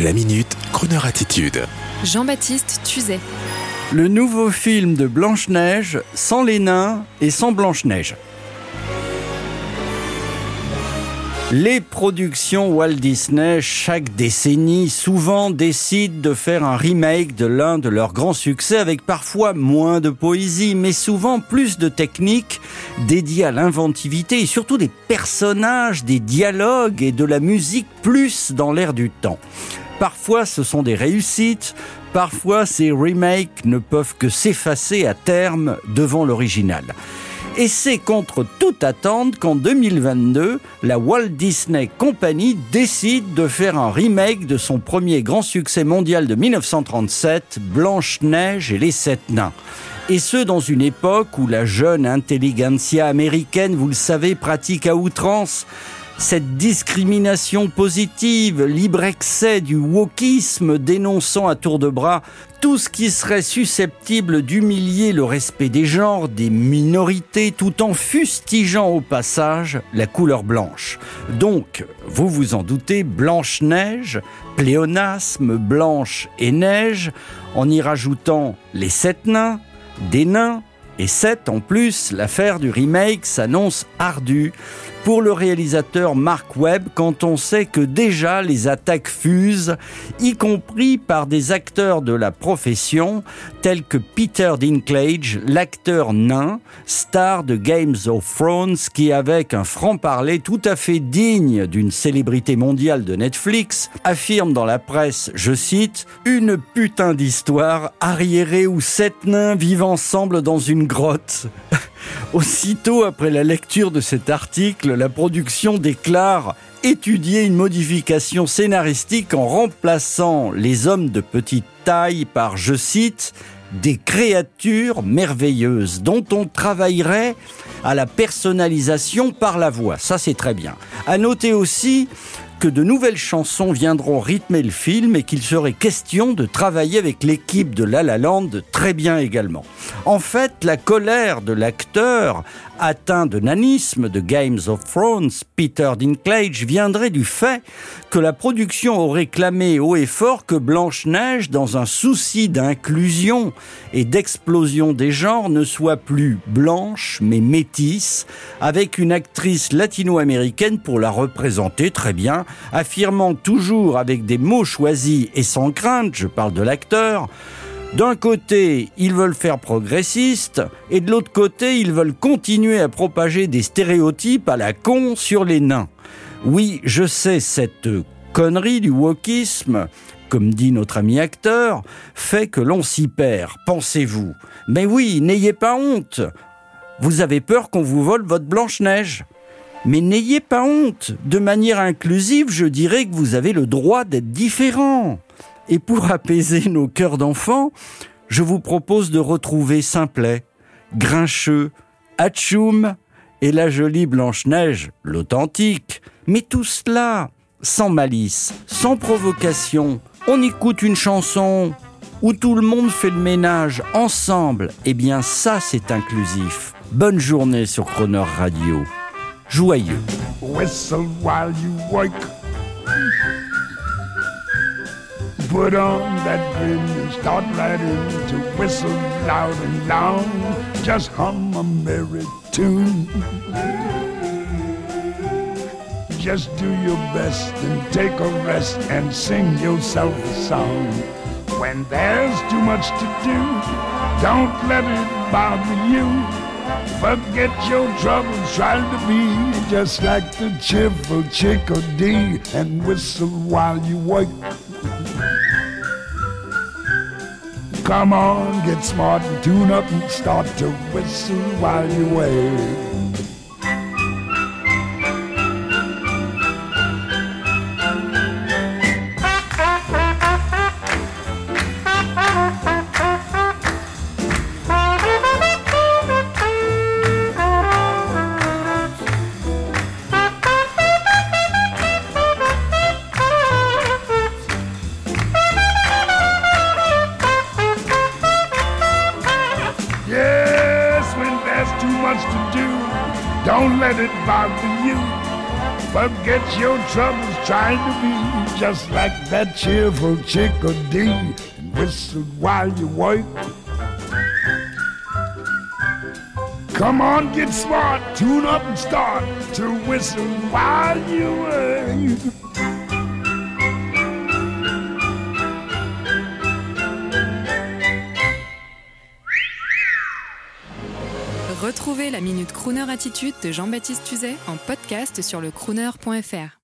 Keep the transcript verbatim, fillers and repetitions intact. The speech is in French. La minute, Crooner attitude. Jean-Baptiste Tuzet. Le nouveau film de Blanche-Neige, sans les nains et sans Blanche-Neige. Les productions Walt Disney, chaque décennie, souvent décident de faire un remake de l'un de leurs grands succès avec parfois moins de poésie, mais souvent plus de techniques dédiées à l'inventivité et surtout des personnages, des dialogues et de la musique plus dans l'air du temps. Parfois, ce sont des réussites, parfois ces remakes ne peuvent que s'effacer à terme devant l'original. Et c'est contre toute attente qu'en deux mille vingt-deux, la Walt Disney Company décide de faire un remake de son premier grand succès mondial de dix-neuf cent trente-sept, Blanche-Neige et les Sept Nains. Et ce, dans une époque où la jeune intelligentsia américaine, vous le savez, pratique à outrance cette discrimination positive, libre-excès du wokisme dénonçant à tour de bras tout ce qui serait susceptible d'humilier le respect des genres, des minorités, tout en fustigeant au passage la couleur blanche. Donc, vous vous en doutez, Blanche-Neige, pléonasme, blanche et neige, en y rajoutant les sept nains, des nains, et sept en plus, l'affaire du remake s'annonce ardue pour le réalisateur Mark Webb quand on sait que déjà les attaques fusent, y compris par des acteurs de la profession tels que Peter Dinklage, l'acteur nain, star de Game of Thrones, qui avec un franc-parler tout à fait digne d'une célébrité mondiale de Netflix, affirme dans la presse, je cite, « une putain d'histoire arriérée où sept nains vivent ensemble dans une grotte. » Aussitôt après la lecture de cet article, la production déclare étudier une modification scénaristique en remplaçant les hommes de petite taille par, je cite, des créatures merveilleuses dont on travaillerait à la personnalisation par la voix. Ça, c'est très bien. À noter aussi que de nouvelles chansons viendront rythmer le film et qu'il serait question de travailler avec l'équipe de La La Land très bien également. En fait, la colère de l'acteur atteint de nanisme de Game of Thrones, Peter Dinklage, viendrait du fait que la production aurait clamé haut et fort que Blanche-Neige, dans un souci d'inclusion et d'explosion des genres, ne soit plus blanche mais métisse, avec une actrice latino-américaine pour la représenter très bien, affirmant toujours avec des mots choisis et sans crainte, je parle de l'acteur, d'un côté, ils veulent faire progressiste, et de l'autre côté, ils veulent continuer à propager des stéréotypes à la con sur les nains. Oui, je sais, cette connerie du wokisme, comme dit notre ami acteur, fait que l'on s'y perd, pensez-vous. Mais oui, n'ayez pas honte. Vous avez peur qu'on vous vole votre Blanche-Neige. Mais n'ayez pas honte. De manière inclusive, je dirais que vous avez le droit d'être différent. Et pour apaiser nos cœurs d'enfants, je vous propose de retrouver Simplet, Grincheux, Hatchoum et la jolie Blanche-Neige, l'authentique. Mais tout cela, sans malice, sans provocation. On écoute une chanson où tout le monde fait le ménage ensemble. Eh bien, ça, c'est inclusif. Bonne journée sur Crooner Radio. Joyeux. Whistle while you work. Put on that grin and start right in to whistle loud and long. Just hum a merry tune. Just do your best and take a rest and sing yourself a song. When there's too much to do, don't let it bother you. Forget your troubles, try to be just like the cheerful chickadee and whistle while you work. Come on, get smart and tune up and start to whistle while you wait. Too much to do, don't let it bother you. Forget your troubles, trying to be just like that cheerful chickadee, and whistle while you work. Come on, get smart, tune up and start to whistle while you work. Retrouvez la Minute Crooner Attitude de Jean-Baptiste Tuzet en podcast sur le crooner point f r.